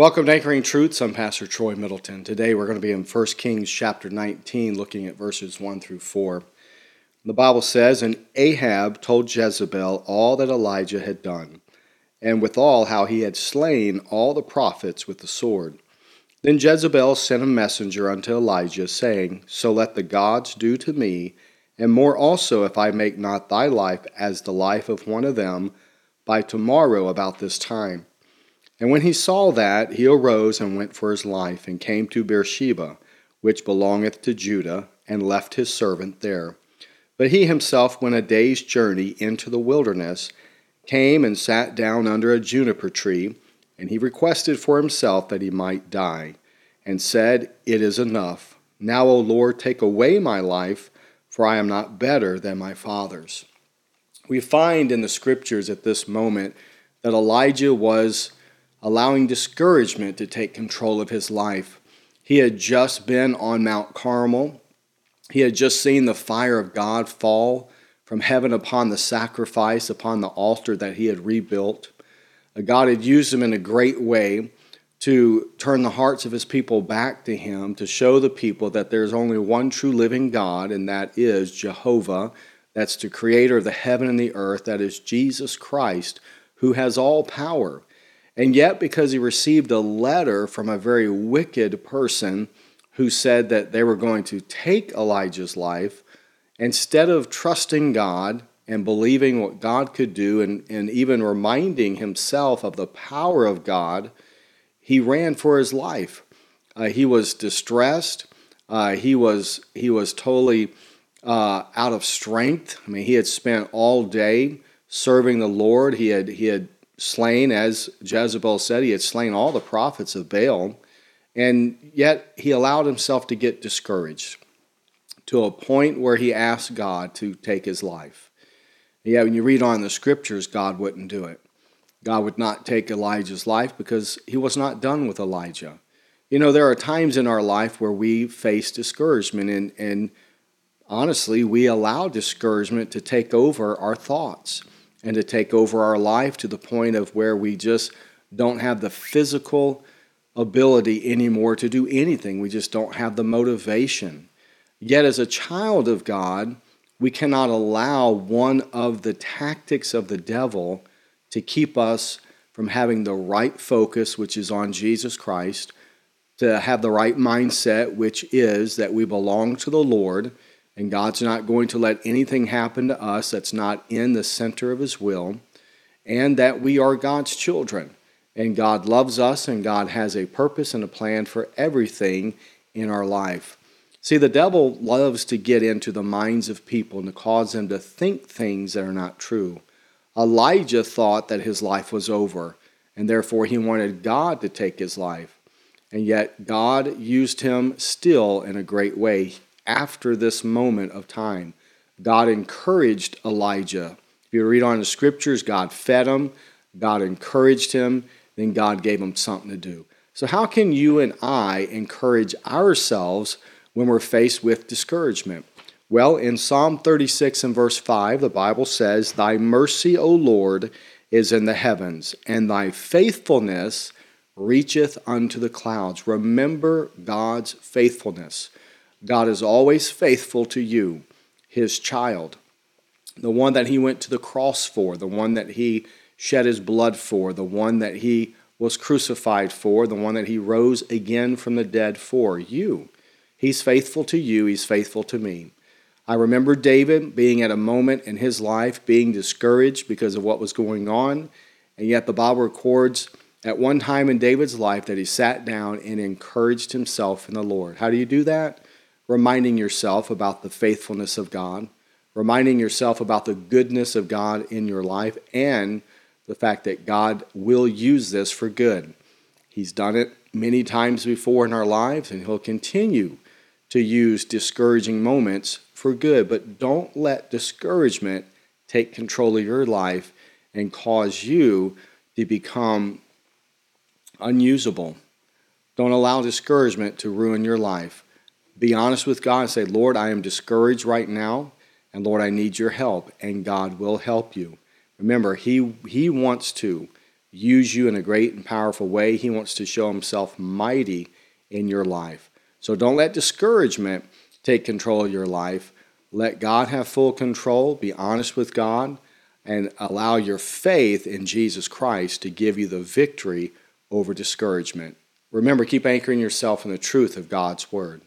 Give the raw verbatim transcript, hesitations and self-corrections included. Welcome to Anchoring Truths. I'm Pastor Troy Middleton. Today we're going to be in First Kings chapter nineteen, looking at verses one through four. The Bible says, "And Ahab told Jezebel all that Elijah had done, and withal how he had slain all the prophets with the sword. Then Jezebel sent a messenger unto Elijah, saying, So let the gods do to me, and more also, if I make not thy life as the life of one of them, by tomorrow about this time. And when he saw that, he arose and went for his life, and came to Beersheba, which belongeth to Judah, and left his servant there. But he himself went a day's journey into the wilderness, came and sat down under a juniper tree, and he requested for himself that he might die, and said, It is enough. Now, O Lord, take away my life, for I am not better than my fathers." We find in the scriptures at this moment that Elijah was allowing discouragement to take control of his life. He had just been on Mount Carmel. He had just seen the fire of God fall from heaven upon the sacrifice, upon the altar that he had rebuilt. God had used him in a great way to turn the hearts of his people back to him, to show the people that there's only one true living God, and that is Jehovah. That's the creator of the heaven and the earth. That is Jesus Christ, who has all power. And yet, because he received a letter from a very wicked person who said that they were going to take Elijah's life, instead of trusting God and believing what God could do, and, and even reminding himself of the power of God, he ran for his life. Uh, he was distressed. Uh, he was he was totally uh, out of strength. I mean, he had spent all day serving the Lord. He had he had slain, as Jezebel said, he had slain all the prophets of Baal, and yet he allowed himself to get discouraged to a point where he asked God to take his life. Yeah, when you read on the scriptures, God wouldn't do it. God would not take Elijah's life because he was not done with Elijah. You know, there are times in our life where we face discouragement, and, and honestly, we allow discouragement to take over our thoughts and to take over our life to the point of where we just don't have the physical ability anymore to do anything. We just don't have the motivation. Yet as a child of God, we cannot allow one of the tactics of the devil to keep us from having the right focus, which is on Jesus Christ, to have the right mindset, which is that we belong to the Lord, and God's not going to let anything happen to us that's not in the center of his will, and that we are God's children, and God loves us, and God has a purpose and a plan for everything in our life. See, the devil loves to get into the minds of people and to cause them to think things that are not true. Elijah thought that his life was over, and therefore he wanted God to take his life. And yet God used him still in a great way after this moment of time. God encouraged Elijah. If you read on the scriptures, God fed him, God encouraged him, then God gave him something to do. So how can you and I encourage ourselves when we're faced with discouragement? Well, in Psalm thirty-six and verse five, the Bible says, Thy mercy, O Lord, is in the heavens, and thy faithfulness reacheth unto the clouds. Remember God's faithfulness. God is always faithful to you, his child, the one that he went to the cross for, the one that he shed his blood for, the one that he was crucified for, the one that he rose again from the dead for, you. He's faithful to you. He's faithful to me. I remember David being at a moment in his life, being discouraged because of what was going on. And yet the Bible records at one time in David's life that he sat down and encouraged himself in the Lord. How do you do that? Reminding yourself about the faithfulness of God, reminding yourself about the goodness of God in your life, and the fact that God will use this for good. He's done it many times before in our lives, and he'll continue to use discouraging moments for good. But don't let discouragement take control of your life and cause you to become unusable. Don't allow discouragement to ruin your life. Be honest with God and say, Lord, I am discouraged right now, and Lord, I need your help, and God will help you. Remember, he, he wants to use you in a great and powerful way. He wants to show himself mighty in your life. So don't let discouragement take control of your life. Let God have full control. Be honest with God and allow your faith in Jesus Christ to give you the victory over discouragement. Remember, keep anchoring yourself in the truth of God's word.